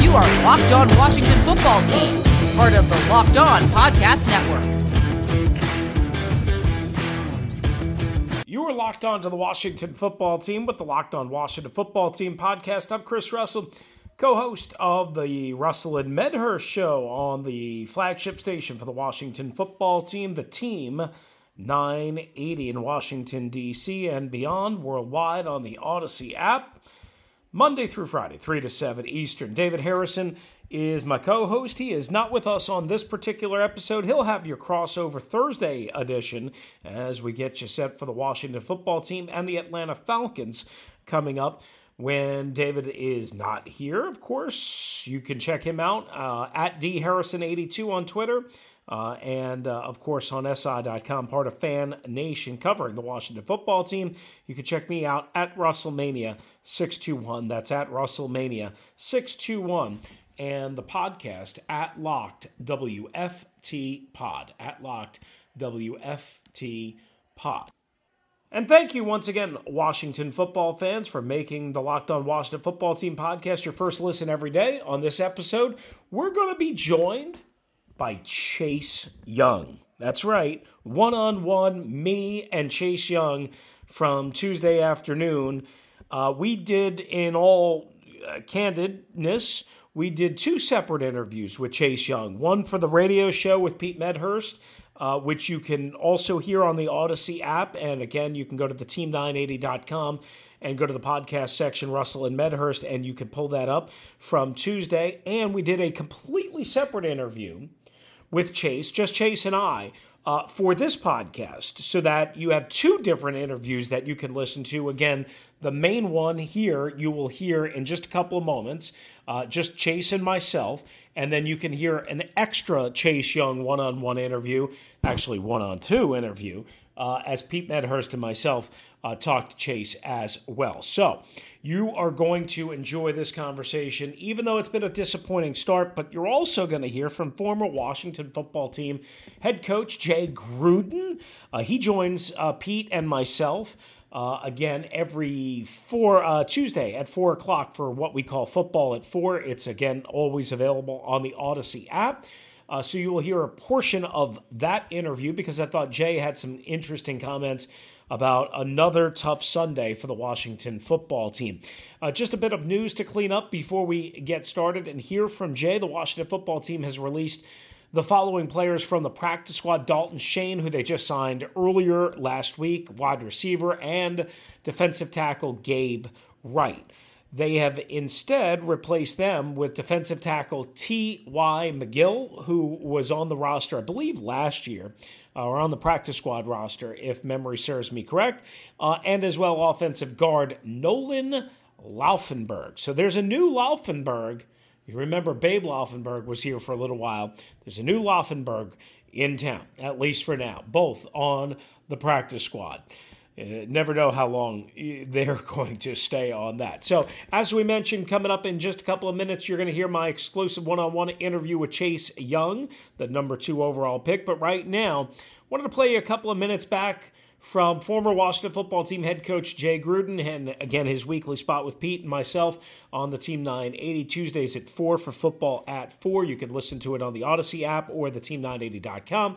You are Locked On Washington Football Team, part of the Locked On Podcast Network. You are locked on to the Washington Football Team with the Locked On Washington Football Team podcast. I'm Chris Russell, co-host of the Russell and Medhurst show on the flagship station for the Washington Football Team, the Team 980 in Washington, D.C. and beyond, worldwide on the Odyssey app, Monday through Friday, 3 to 7 Eastern. David Harrison is my co-host. He is not with us on this particular episode. He'll have your crossover Thursday edition as we get you set for the Washington Football Team and the Atlanta Falcons coming up when David is not here. Of course, you can check him out at dharrison82 on Twitter and of course on SI.com, part of Fan Nation, covering the Washington Football Team. You can check me out at Russellmania 621. That's at Russellmania 621. And the podcast at Locked WFT Pod, at Locked WFT Pod. And thank you once again, Washington football fans, for making the Locked On Washington Football Team podcast your first listen every day. On this episode, we're going to be joined by Chase Young. That's right, one-on-one, me and Chase Young from Tuesday afternoon. We did, in all candidness, we did two separate interviews with Chase Young, one for the radio show with Pete Medhurst, which you can also hear on the Odyssey app. And again, you can go to the team980.com and go to the podcast section, Russell and Medhurst, and you can pull that up from Tuesday. And we did a completely separate interview with Chase, just Chase and I, for this podcast, so that you have two different interviews that you can listen to. Again, the main one here you will hear in just a couple of moments, just Chase and myself, and then you can hear an extra Chase Young one-on-one interview, actually one-on-two interview, as Pete Medhurst and myself talk to Chase as well. So you are going to enjoy this conversation, even though it's been a disappointing start, but you're also going to hear from former Washington Football Team head coach Jay Gruden. He joins Pete and myself again every Tuesday at 4 o'clock for what we call Football at 4. It's, again, always available on the Odyssey app. So you will hear a portion of that interview because I thought Jay had some interesting comments about another tough Sunday for the Washington Football Team. Just a bit of news to clean up before we get started and hear from Jay. The Washington Football Team has released the following players from the practice squad: Dalton Shane, who they just signed earlier last week, wide receiver, and defensive tackle Gabe Wright. They have instead replaced them with defensive tackle T.Y. McGill, who was on the roster, I believe, last year, or on the practice squad roster, if memory serves me correct, and as well offensive guard Nolan Laufenberg. So there's a new Laufenberg. You remember Babe Laufenberg was here for a little while. There's a new Laufenberg in town, at least for now, both on the practice squad. Never know how long they're going to stay on that. So, as we mentioned, coming up in just a couple of minutes, you're going to hear my exclusive one-on-one interview with Chase Young, the number 2 overall pick. But right now, I wanted to play you a couple of minutes back from former Washington Football Team head coach Jay Gruden, and again, his weekly spot with Pete and myself on the Team 980, Tuesdays at 4 for Football at 4. You can listen to it on the Odyssey app or the team980.com.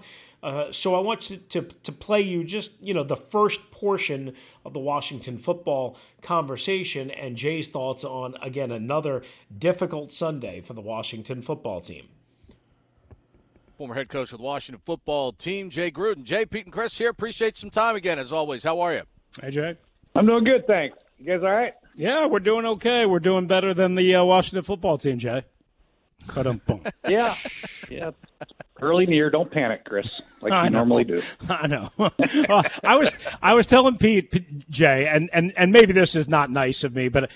So I want to play you just, the first portion of the Washington football conversation and Jay's thoughts on, again, another difficult Sunday for the Washington Football Team. Former head coach of the Washington Football Team, Jay Gruden. Jay, Pete, and Chris here. Appreciate some time again, as always. How are you? Hey, Jay. I'm doing good, thanks. You guys all right? Yeah, we're doing okay. We're doing better than the Washington Football Team, Jay. Ba-dum-bum. Yeah. early in the year. Don't panic, Chris, like you normally do. I know. I was telling Pete, Jay, and maybe this is not nice of me, but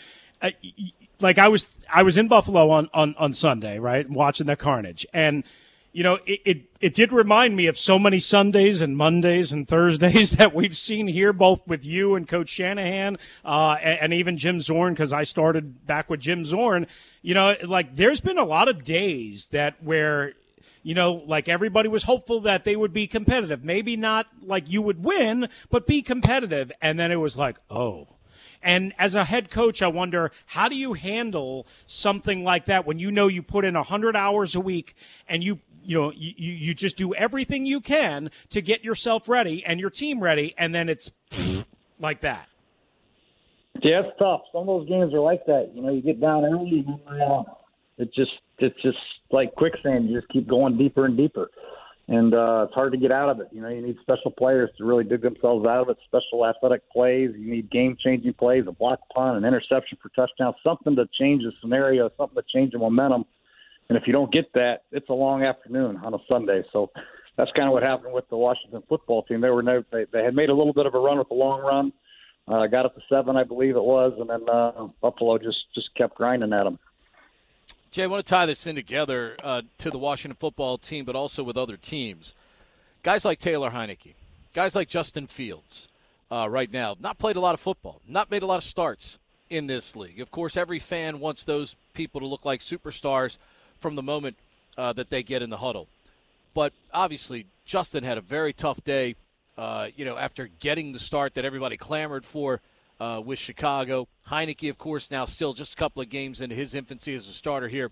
like I was in Buffalo on Sunday, right, watching the carnage, and you know it did remind me of so many Sundays and Mondays and Thursdays that we've seen here, both with you and Coach Shanahan, and even Jim Zorn, because I started back with Jim Zorn. You know, like there's been a lot of days that where, you know, like everybody was hopeful that they would be competitive. Maybe not like you would win, but be competitive. And then it was like, oh. And as a head coach, I wonder, how do you handle something like that when you know you put in 100 hours a week and you just do everything you can to get yourself ready and your team ready, and then it's like that? Yeah, it's tough. Some of those games are like that. You know, you get down early and then it's just like quicksand. You just keep going deeper and deeper, and it's hard to get out of it. You know, you need special players to really dig themselves out of it, special athletic plays. You need game-changing plays, a block punt, an interception for touchdown, something to change the scenario, something to change the momentum. And if you don't get that, it's a long afternoon on a Sunday. So that's kind of what happened with the Washington football team. They had made a little bit of a run with the long run, got up to 7, I believe it was, and then Buffalo just kept grinding at them. Jay, I want to tie this in together to the Washington football team, but also with other teams. Guys like Taylor Heineke, guys like Justin Fields right now, not played a lot of football, not made a lot of starts in this league. Of course, every fan wants those people to look like superstars from the moment that they get in the huddle. But obviously, Justin had a very tough day, after getting the start that everybody clamored for. With Chicago. Heineke, of course, now still just a couple of games into his infancy as a starter here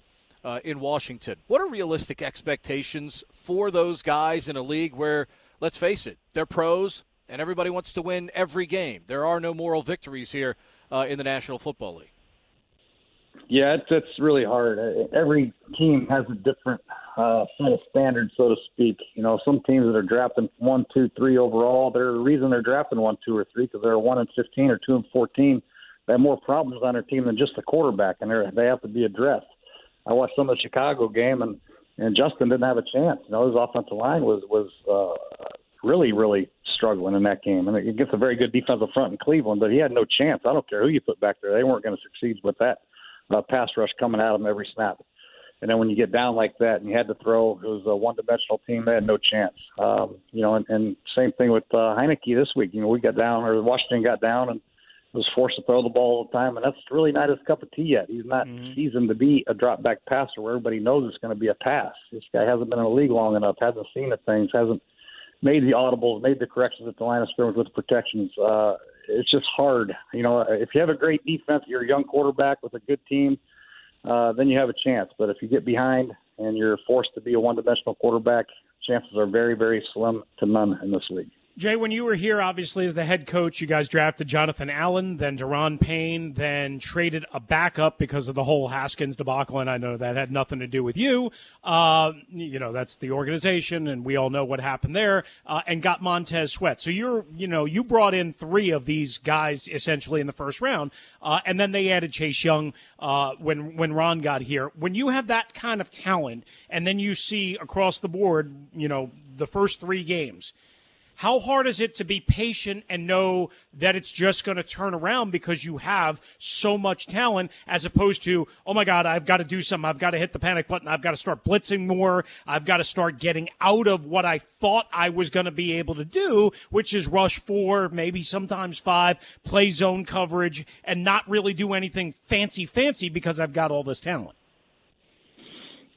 in Washington. What are realistic expectations for those guys in a league where, let's face it, they're pros and everybody wants to win every game? There are no moral victories here in the National Football League. Yeah, it's really hard. Every team has a different set of standards, so to speak. You know, some teams that are drafting 1, 2, 3 overall, there's a reason they're drafting 1, 2, or 3 because they're 1-15 or 2-14. They have more problems on their team than just the quarterback, and they have to be addressed. I watched some of the Chicago game, and Justin didn't have a chance. You know, his offensive line was really, really struggling in that game. And it gets a very good defensive front in Cleveland, but he had no chance. I don't care who you put back there. They weren't going to succeed with that pass rush coming at them every snap. And then when you get down like that and you had to throw, it was a one-dimensional team. They had no chance. And same thing with Heineke this week. You know, we got down, or Washington got down, and was forced to throw the ball all the time. And that's really not his cup of tea yet. He's not seasoned to be a drop-back passer where everybody knows it's going to be a pass. This guy hasn't been in the league long enough, hasn't seen the things, hasn't made the audibles, made the corrections at the line of scrimmage with the protections. It's just hard. You know, if you have a great defense, you're a young quarterback with a good team, then you have a chance. But if you get behind and you're forced to be a one-dimensional quarterback, chances are very, very slim to none in this league. Jay, when you were here, obviously, as the head coach, you guys drafted Jonathan Allen, then Daron Payne, then traded a backup because of the whole Haskins debacle, and I know that had nothing to do with you. That's the organization, and we all know what happened there, and got Montez Sweat. So, you brought in 3 of these guys, essentially, in the first round, and then they added Chase Young when Ron got here. When you have that kind of talent, and then you see across the board, you know, the first 3 games, how hard is it to be patient and know that it's just going to turn around because you have so much talent, as opposed to, oh, my God, I've got to do something. I've got to hit the panic button. I've got to start blitzing more. I've got to start getting out of what I thought I was going to be able to do, which is rush 4, maybe sometimes 5, play zone coverage, and not really do anything fancy because I've got all this talent.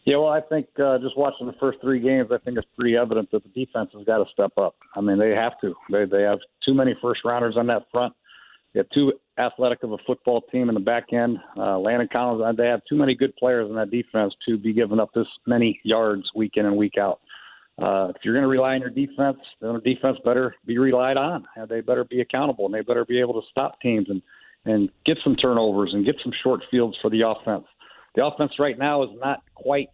Yeah, well, I think just watching the first 3 games, I think it's pretty evident that the defense has got to step up. I mean, they have to. They have too many first-rounders on that front. They have too athletic of a football team in the back end. Landon Collins, they have too many good players in that defense to be giving up this many yards week in and week out. If you're going to rely on your defense, then the defense better be relied on. They better be accountable, and they better be able to stop teams and get some turnovers and get some short fields for the offense. The offense right now is not quite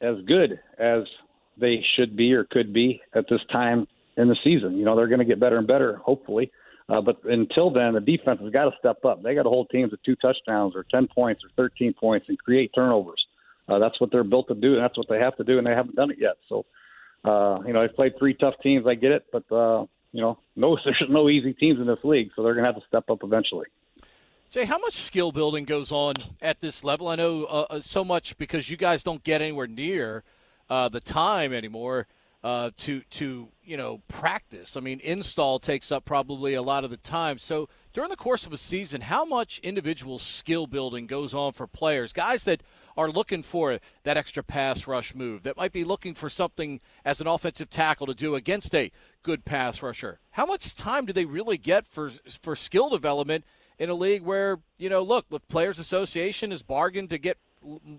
as good as they should be or could be at this time in the season. You know, they're going to get better and better, hopefully. But until then, the defense has got to step up. They got to hold teams to 2 touchdowns or 10 points or 13 points and create turnovers. That's what they're built to do, and that's what they have to do, and they haven't done it yet. So I've played three tough teams. I get it. But, there's no easy teams in this league, so they're going to have to step up eventually. Jay, how much skill building goes on at this level? I know so much because you guys don't get anywhere near the time anymore to practice. I mean, install takes up probably a lot of the time. So during the course of a season, how much individual skill building goes on for players, guys that are looking for that extra pass rush move, that might be looking for something as an offensive tackle to do against a good pass rusher? How much time do they really get for skill development in a league where, the Players Association has bargained to get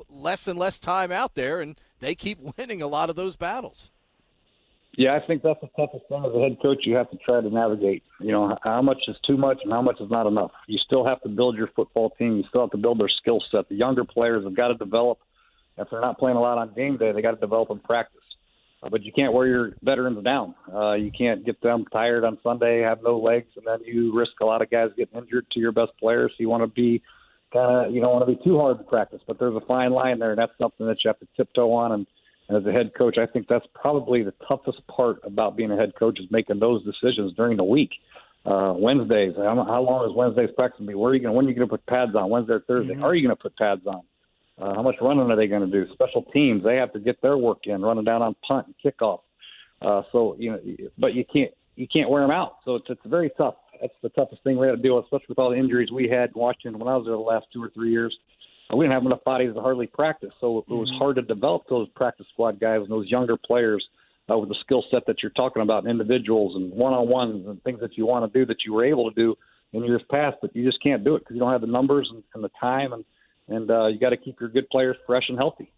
less and less time out there, and they keep winning a lot of those battles? Yeah, I think that's the toughest thing as a head coach. You have to try to navigate, how much is too much and how much is not enough. You still have to build your football team. You still have to build their skill set. The younger players have got to develop. If they're not playing a lot on game day, they got to develop in practice. But you can't wear your veterans down. You can't get them tired on Sunday, have no legs, and then you risk a lot of guys getting injured to your best players. So you want to be kind of, you don't want to be too hard to practice. But there's a fine line there, and that's something that you have to tiptoe on. And as a head coach, I think that's probably the toughest part about being a head coach is making those decisions during the week. Wednesdays, I don't know how long is Wednesday's practice going to be? When are you going to put pads on? Wednesday or Thursday? Mm-hmm. Are you going to put pads on? How much running are they going to do? Special teams, they have to get their work in, running down on punt and kickoff. But you can't wear them out. So it's very tough. That's the toughest thing we had to deal with, especially with all the injuries we had in Washington when I was there the last 2 or 3 years. We didn't have enough bodies to hardly practice, so it was hard to develop those practice squad guys and those younger players with the skill set that you're talking about, and individuals and one-on-ones and things that you want to do that you were able to do in years past, but you just can't do it because you don't have the numbers and the time, and you got to keep your good players fresh and healthy.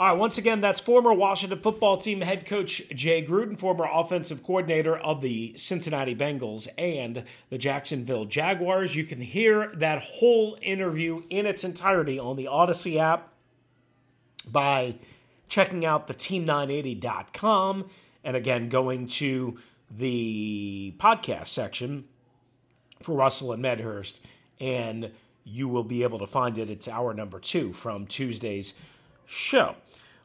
All right, once again, that's former Washington football team head coach Jay Gruden, former offensive coordinator of the Cincinnati Bengals and the Jacksonville Jaguars. You can hear that whole interview in its entirety on the Odyssey app by checking out the team980.com and, again, going to the podcast section for Russell and Medhurst, and you will be able to find it. It's hour number 2 from Tuesday's show.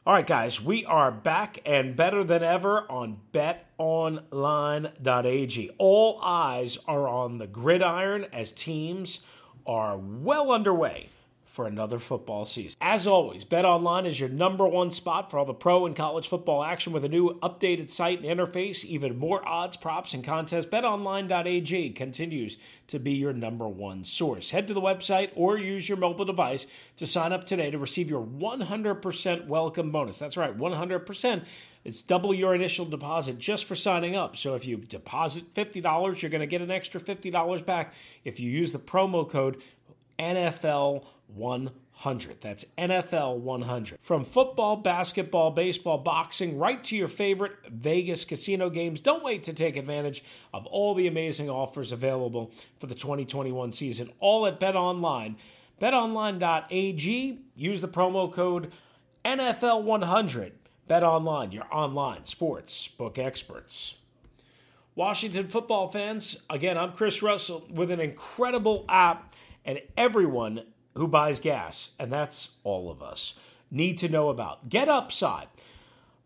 All right, guys, we are back and better than ever on betonline.ag. All eyes are on the gridiron as teams are well underway for another football season. As always, BetOnline is your number one spot for all the pro and college football action with a new updated site and interface, even more odds, props, and contests. BetOnline.ag continues to be your number one source. Head to the website or use your mobile device to sign up today to receive your 100% welcome bonus. That's right, 100%. It's double your initial deposit just for signing up. So if you deposit $50, you're going to get an extra $50 back if you use the promo code NFL100. That's NFL100. From football, basketball, baseball, boxing, right to your favorite Vegas casino games, don't wait to take advantage of all the amazing offers available for the 2021 season, all at BetOnline. BetOnline.ag. Use the promo code NFL100. BetOnline, your online sports book experts. Washington football fans, again, I'm Chris Russell with an incredible app, and everyone who buys gas, and that's all of us, need to know about Get Upside.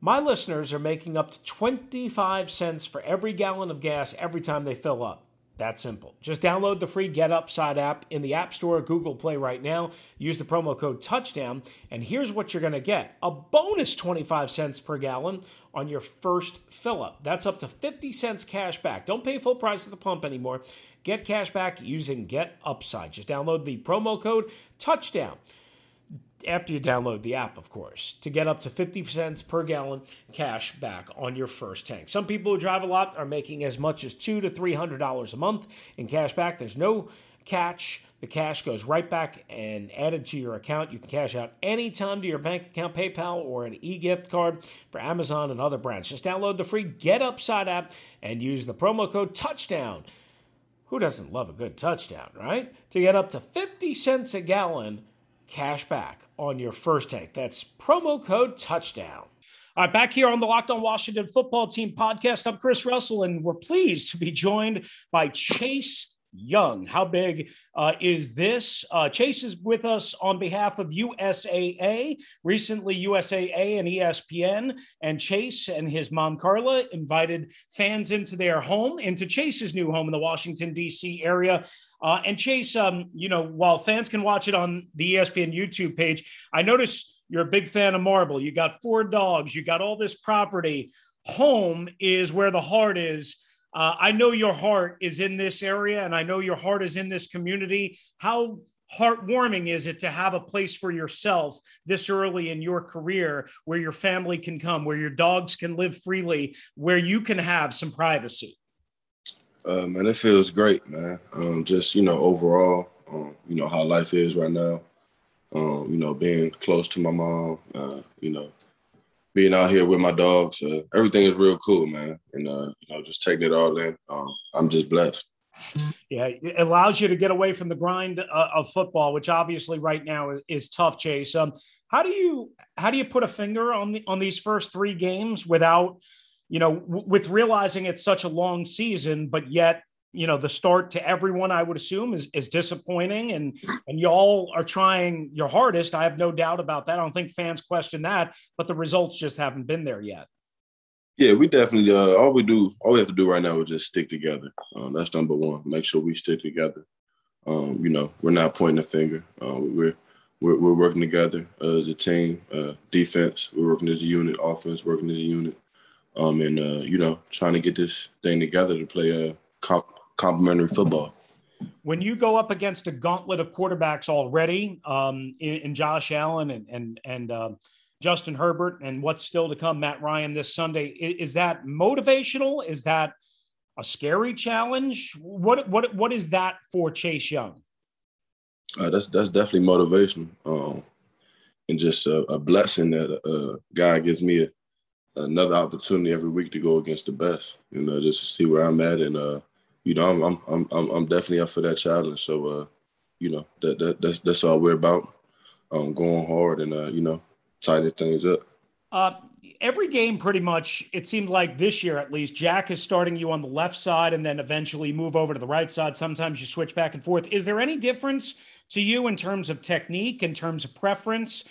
My listeners are making up to 25 cents for every gallon of gas every time they fill up. That simple. Just download the free Get Upside app in the App Store or Google Play right now. Use the promo code TOUCHDOWN, and here's what you're going to get. A bonus 25 cents per gallon on your first fill-up. That's up to 50 cents cash back. Don't pay full price at the pump anymore. Get cash back using Get Upside. Just download the promo code TOUCHDOWN after you download the app, of course, to get up to 50 cents per gallon cash back on your first tank. Some people who drive a lot are making as much as $200 to $300 a month in cash back. There's no catch. The cash goes right back and added to your account. You can cash out anytime to your bank account, PayPal, or an e-gift card for Amazon and other brands. Just download the free Get Upside app and use the promo code TOUCHDOWN. Who doesn't love a good touchdown, right? To get up to 50 cents a gallon cash back on your first tank. That's promo code TOUCHDOWN. All right, back here on the Locked On Washington Football Team podcast, I'm Chris Russell, and we're pleased to be joined by Chase Young. How big is this? Chase is with us on behalf of USAA. Recently, USAA and ESPN and Chase and his mom, Carla, invited fans into their home, into Chase's new home in the Washington, D.C. area. And Chase, you know, while fans can watch it on the ESPN YouTube page, I noticed you're a big fan of marble. You got 4 dogs. You got all this property. Home is where the heart is. I know your heart is in this area, and I know your heart is in this community. How heartwarming is it to have a place for yourself this early in your career where your family can come, where your dogs can live freely, where you can have some privacy? Man, it feels great, man. Just, you know, overall, you know, how life is right now, you know, being close to my mom, you know, being out here with my dogs, everything is real cool, man. And, you know, just taking it all in. I'm just blessed. Yeah, it allows you to get away from the grind of football, which obviously right now is tough, Chase. How do you put a finger on these first 3 games without, you know, with realizing it's such a long season, but yet, you know, the start to everyone, I would assume, is disappointing, and y'all are trying your hardest. I have no doubt about that. I don't think fans question that, but the results just haven't been there yet. Yeah, we definitely, all we have to do right now is just stick together. That's number one. Make sure we stick together. You know, we're not pointing a finger. We're working together as a team, defense. We're working as a unit, offense, working as a unit. And, you know, trying to get this thing together to play complimentary football. When you go up against a gauntlet of quarterbacks already, in Josh Allen and Justin Herbert, and what's still to come, Matt Ryan this Sunday, is that motivational? Is that a scary challenge? What is that for Chase Young? That's definitely motivational, and just a blessing that God gives me another opportunity every week to go against the best, you know, just to see where I'm at. And you know, I'm definitely up for that challenge. So, you know, that's all we're about, going hard and, you know, tighten things up. Every game, pretty much, it seemed like this year at least, Jack is starting you on the left side and then eventually move over to the right side. Sometimes you switch back and forth. Is there any difference to you in terms of technique, in terms of preference,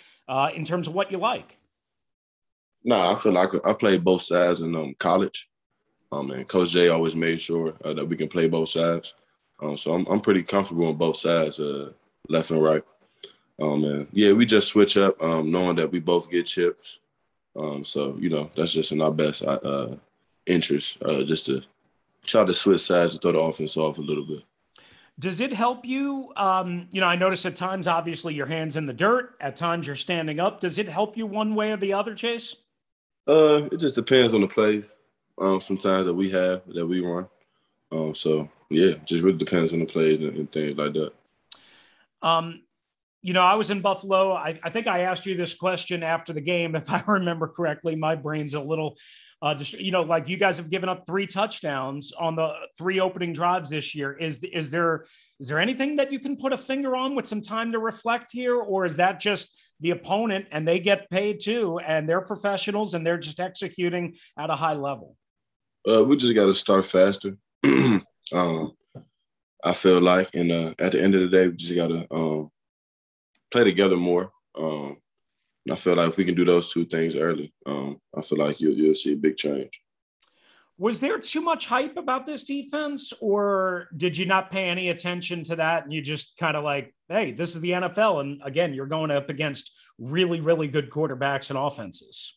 in terms of what you like? No, I feel like I played both sides in college. And Coach Jay always made sure that we can play both sides. So I'm pretty comfortable on both sides, left and right. And yeah, we just switch up, knowing that we both get chips. So, you know, that's just in our best interest, just to try to switch sides and throw the offense off a little bit. Does it help you? You know, I notice at times, obviously, your hand's in the dirt. At times, you're standing up. Does it help you one way or the other, Chase? It just depends on the play. Sometimes that we run. So, yeah, just really depends on the plays and things like that. You know, I was in Buffalo. I think I asked you this question after the game, if I remember correctly. My brain's a little, you know, like you guys have given up 3 touchdowns on the 3 opening drives this year. Is there anything that you can put a finger on with some time to reflect here? Or is that just the opponent and they get paid too, and they're professionals and they're just executing at a high level? We just got to start faster. I feel like, and at the end of the day, we just got to play together more. I feel like if we can do those 2 things early, I feel like you'll see a big change. Was there too much hype about this defense, or did you not pay any attention to that? And you just kind of like, hey, this is the NFL. And again, you're going up against really, really good quarterbacks and offenses.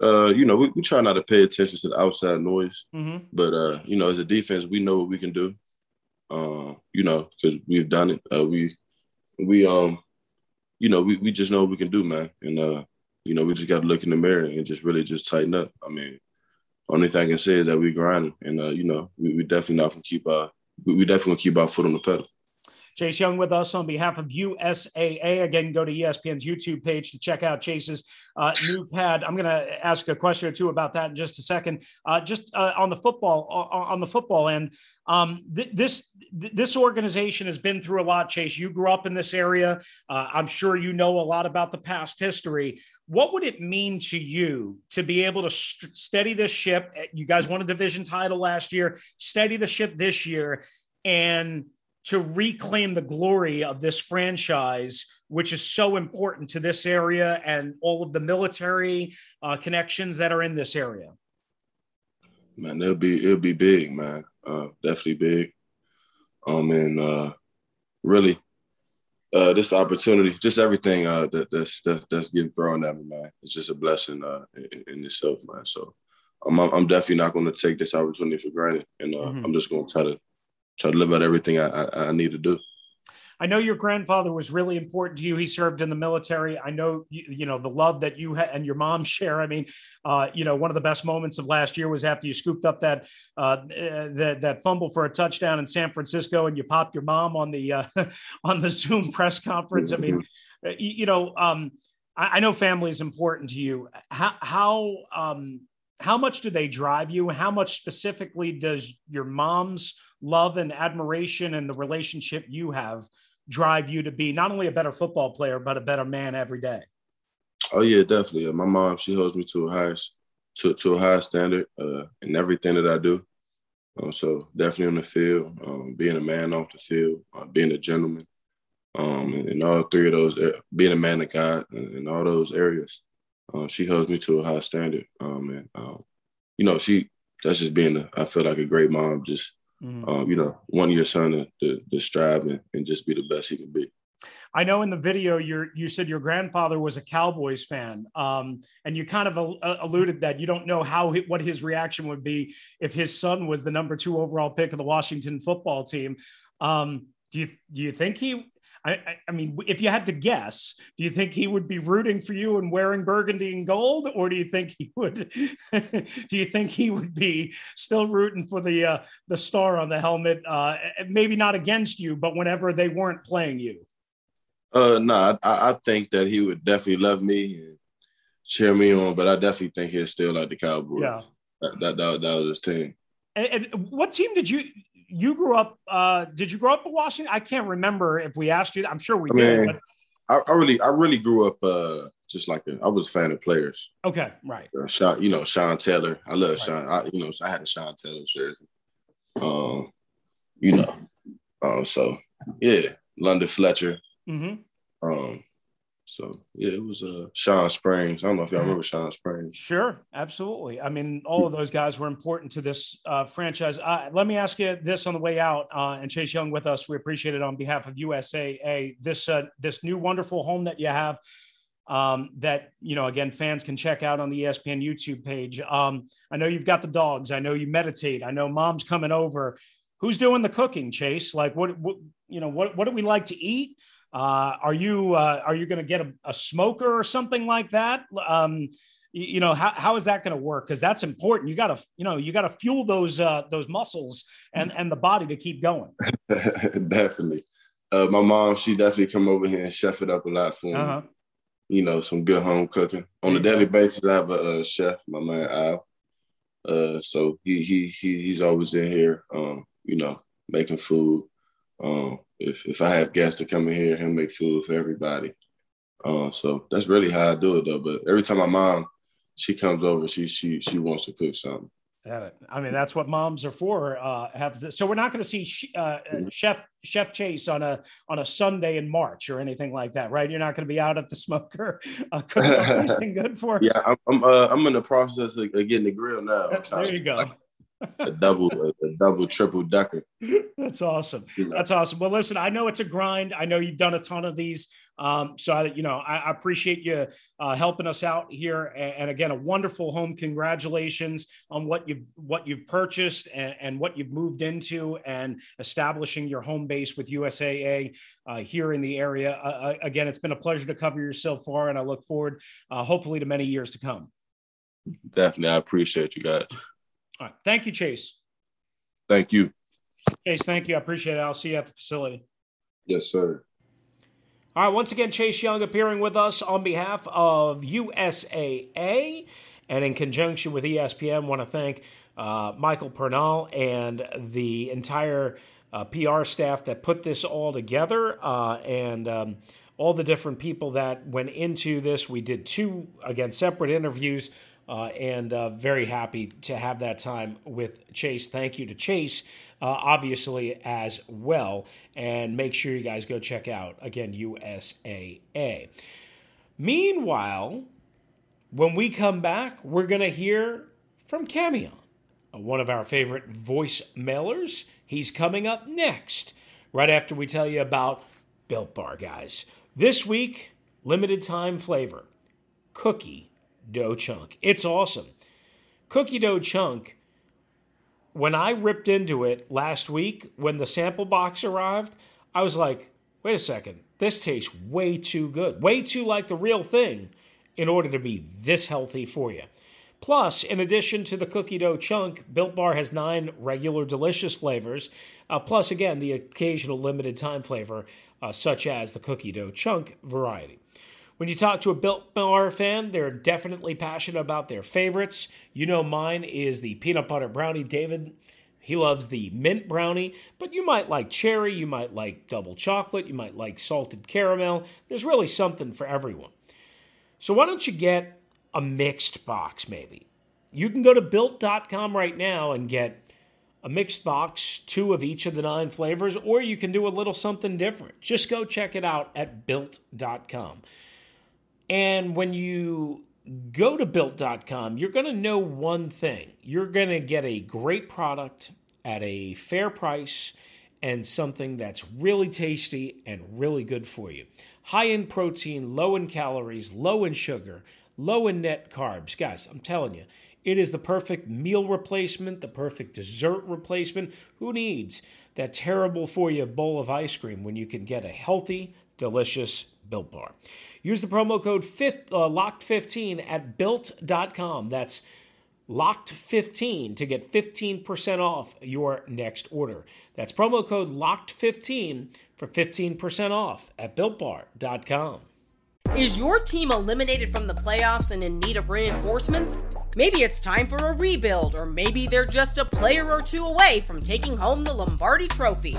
You know, we try not to pay attention to the outside noise, but, you know, as a defense, we know what we can do, you know, because we've done it. You know, we just know what we can do, man. And, you know, we just got to look in the mirror and just really just tighten up. I mean, only thing I can say is that we grinding. And, you know, we definitely not going to keep our foot on the pedal. Chase Young with us on behalf of USAA. Again, go to ESPN's YouTube page to check out Chase's new pad. I'm going to ask a question or two about that in just a second. Just on the football end, this organization has been through a lot, Chase. You grew up in this area. I'm sure you know a lot about the past history. What would it mean to you to be able to steady this ship? You guys won a division title last year. Steady the ship this year. and to reclaim the glory of this franchise, which is so important to this area and all of the military connections that are in this area? Man, it'll be big, man. Definitely big. And really, this opportunity, just everything that's getting thrown at me, man. It's just a blessing in itself, man. So I'm definitely not going to take this opportunity for granted, and I'm just going to try to live out everything I need to do. I know your grandfather was really important to you. He served in the military. I know, you know, the love that you and your mom share. I mean, one of the best moments of last year was after you scooped up that fumble for a touchdown in San Francisco, and you popped your mom on the Zoom press conference. I mean, I know family is important to you. How much do they drive you? How much specifically does your mom's love and admiration and the relationship you have drive you to be not only a better football player, but a better man every day? Oh yeah, definitely. My mom, she holds me to a high standard in everything that I do. So definitely on the field, being a man off the field, being a gentleman, and all three of those, being a man of God in all those areas. She holds me to a high standard. That's just being, I feel like, a great mom, just, wanting your son to strive and just be the best he can be. I know in the video, you said your grandfather was a Cowboys fan, and you kind of alluded that you don't know what his reaction would be if his son was the number 2 overall pick of the Washington football team. Do you think he... I mean, if you had to guess, do you think he would be rooting for you and wearing burgundy and gold, or do you think he would? Do you think he would be still rooting for the star on the helmet? Maybe not against you, but whenever they weren't playing you. No, I think that he would definitely love me and cheer me on, but I definitely think he'd still like the Cowboys. Yeah, that was his team. And what team did you? You grew up, did you grow up in Washington? I can't remember if we asked you. I'm sure we did. But... I really grew up I was a fan of players. Okay, right. Sean Taylr. I love Sean. I had a Sean Taylr jersey. London Fletcher. Mm-hmm. It was Sean Springs. I don't know if y'all remember Sean Springs. Sure, absolutely. I mean, all of those guys were important to this franchise. Let me ask you this on the way out, and Chase Young with us. We appreciate it on behalf of USAA. This new wonderful home that you have that, again, fans can check out on the ESPN YouTube page. I know you've got the dogs. I know you meditate. I know mom's coming over. Who's doing the cooking, Chase? Like, what do we like to eat? Are you going to get a smoker or something like that? How is that going to work? Cause that's important. You got to fuel those muscles and the body to keep going. Definitely. My mom, she definitely come over here and chef it up a lot for me. Uh-huh. Some good home cooking on a daily basis. I have a chef, my man, Al. So he's always in here, making food. If I have guests to come in here, he'll make food for everybody. So that's really how I do it, though. But every time my mom, she comes over, she wants to cook something. I mean, that's what moms are for. So we're not going to see Chef Chase on a Sunday in March or anything like that, right? You're not going to be out at the smoker cooking anything good for us. Yeah, I'm in the process of getting the grill now. There you go. A double, triple decker. That's awesome. That's awesome. Well, listen, I know it's a grind. I know you've done a ton of these. I appreciate you helping us out here. And again, a wonderful home. Congratulations on what you've purchased and what you've moved into and establishing your home base with USAA here in the area. Again, it's been a pleasure to cover you so far, and I look forward, hopefully, to many years to come. Definitely. I appreciate you guys. All right. Thank you, Chase. Thank you. Chase, thank you. I appreciate it. I'll see you at the facility. Yes, sir. All right. Once again, Chase Young appearing with us on behalf of USAA and in conjunction with ESPN. Want to thank Michael Pernal and the entire PR staff that put this all together and all the different people that went into this. We did 2, again, separate interviews. Very happy to have that time with Chase. Thank you to Chase obviously, as well. And make sure you guys go check out, again, USAA. Meanwhile, when we come back, we're going to hear from Cameon, one of our favorite voicemailers. He's coming up next, right after we tell you about Built Bar, guys. This week, limited time flavor, cookie dough chunk. It's awesome. Cookie dough chunk, when I ripped into it last week, when the sample box arrived, I was like, wait a second, this tastes way too good, way too like the real thing in order to be this healthy for you. Plus, in addition to the cookie dough chunk, Built Bar has 9 regular delicious flavors, plus, again, the occasional limited time flavor, such as the cookie dough chunk variety. When you talk to a Built Bar fan, they're definitely passionate about their favorites. You know mine is the peanut butter brownie. David, he loves the mint brownie, but you might like cherry, you might like double chocolate, you might like salted caramel. There's really something for everyone. So why don't you get a mixed box, maybe? You can go to Built.com right now and get a mixed box, 2 of each of the 9 flavors, or you can do a little something different. Just go check it out at Built.com. And when you go to Built.com, you're going to know one thing. You're going to get a great product at a fair price and something that's really tasty and really good for you. High in protein, low in calories, low in sugar, low in net carbs. Guys, I'm telling you, it is the perfect meal replacement, the perfect dessert replacement. Who needs that terrible for you bowl of ice cream when you can get a healthy, delicious Built Bar? Use the promo code LOCKED15 at Built.com. That's LOCKED15 to get 15% off your next order. That's promo code LOCKED15 for 15% off at BuiltBar.com. Is your team eliminated from the playoffs and in need of reinforcements? Maybe it's time for a rebuild, or maybe they're just a player or two away from taking home the Lombardi Trophy.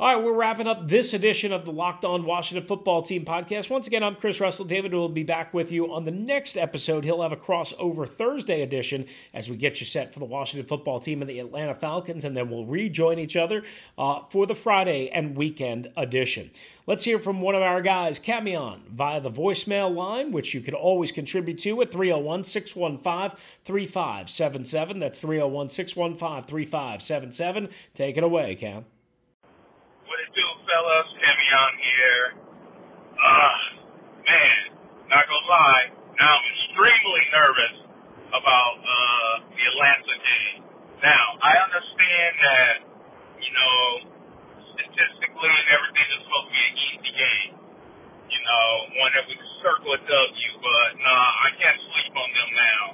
All right, we're wrapping up this edition of the Locked On Washington Football Team podcast. Once again, I'm Chris Russell. David will be back with you on the next episode. He'll have a crossover Thursday edition as we get you set for the Washington Football Team and the Atlanta Falcons, and then we'll rejoin each other for the Friday and weekend edition. Let's hear from one of our guys, Cameon, via the voicemail line, which you can always contribute to at 301-615-3577. That's 301-615-3577. Take it away, Cam. Fellas, Cameon here. Man, not gonna lie, now I'm extremely nervous about the Atlanta game. Now, I understand that, you know, statistically and everything is supposed to be an easy game. You know, one that we can circle a W, but nah, I can't sleep on them now.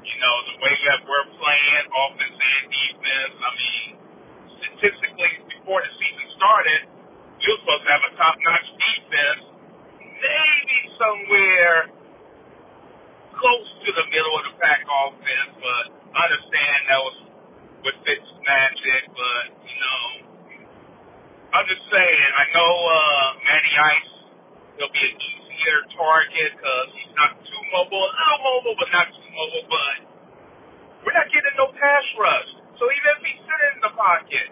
You know, the way that we're playing, offense and defense, I mean, statistically, before the season started, we were supposed to have a top-notch defense, maybe somewhere close to the middle of the pack offense, but I understand that was with Fitzmagic, but, you know, I'm just saying, I know Matty Ice, he'll be an easier target because he's not too mobile, a little mobile, but not too mobile, but we're not getting no pass rush, so even if he's sitting in the pocket,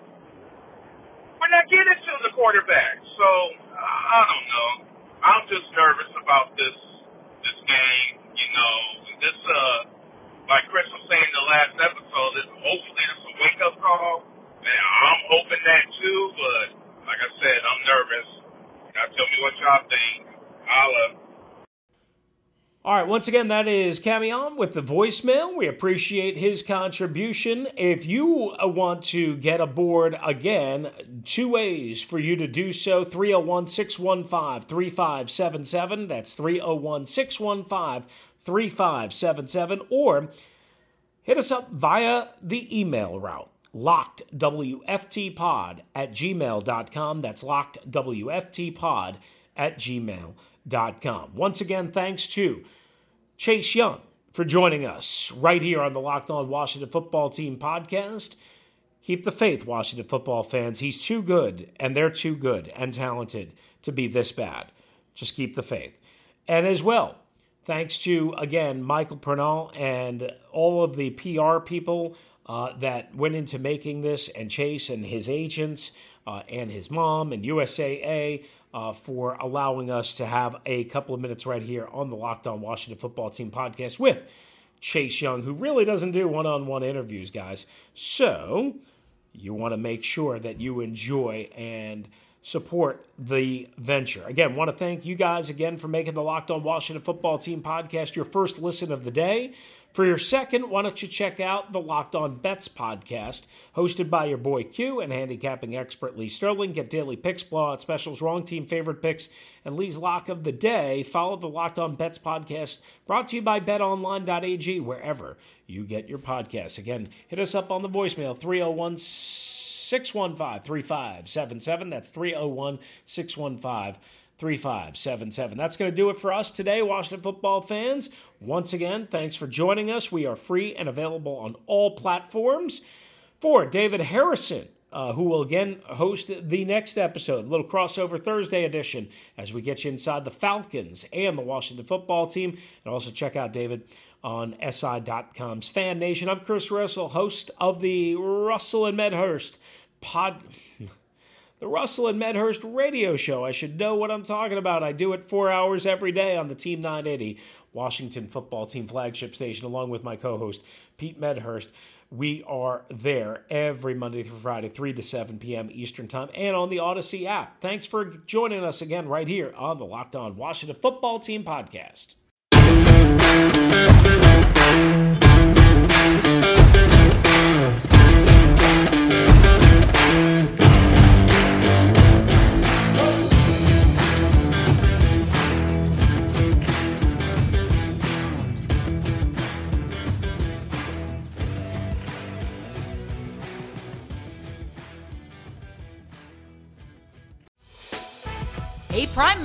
we're not getting to the quarterback, so I don't know. I'm just nervous about this game, you know. This, like Chris was saying in the last episode, hopefully this is a wake-up call. Man, I'm hoping that too, but like I said, I'm nervous. Now tell me what y'all think. Holla. All right, once again, that is Cameon with the voicemail. We appreciate his contribution. If you want to get aboard again, 2 ways for you to do so, 301-615-3577. That's 301-615-3577. Or hit us up via the email route, LockedWFTpod@gmail.com. That's LockedWFTpod@gmail.com. Built.com. Once again, thanks to Chase Young for joining us right here on the Locked On Washington Football Team podcast. Keep the faith, Washington football fans. He's too good, and they're too good and talented to be this bad. Just keep the faith. And as well, thanks to, again, Michael Pernal and all of the PR people that went into making this, and Chase and his agents and his mom and USAA for allowing us to have a couple of minutes right here on the Locked On Washington Football Team podcast with Chase Young, who really doesn't do one-on-one interviews, guys. So you want to make sure that you enjoy and support the venture. Again, want to thank you guys again for making the Locked On Washington Football Team podcast your first listen of the day. For your second, why don't you check out the Locked On Bets podcast, hosted by your boy Q and handicapping expert Lee Sterling. Get daily picks, blowout specials, wrong team favorite picks, and Lee's lock of the day. Follow the Locked On Bets podcast, brought to you by betonline.ag, wherever you get your podcasts. Again, hit us up on the voicemail, 301-615-3577. That's 301-615-3577. That's going to do it for us today, Washington football fans. Once again, thanks for joining us. We are free and available on all platforms. For David Harrison, who will again host the next episode, a little crossover Thursday edition, as we get you inside the Falcons and the Washington football team. And also check out David on SI.com's Fan Nation. I'm Chris Russell, host of the Russell and Medhurst pod... The Russell and Medhurst radio show. I should know what I'm talking about. I do it 4 hours every day on the Team 980 Washington Football Team flagship station, along with my co-host, Pete Medhurst. We are there every Monday through Friday, 3 to 7 p.m. Eastern Time, and on the Odyssey app. Thanks for joining us again right here on the Locked On Washington Football Team podcast. Hey, Prime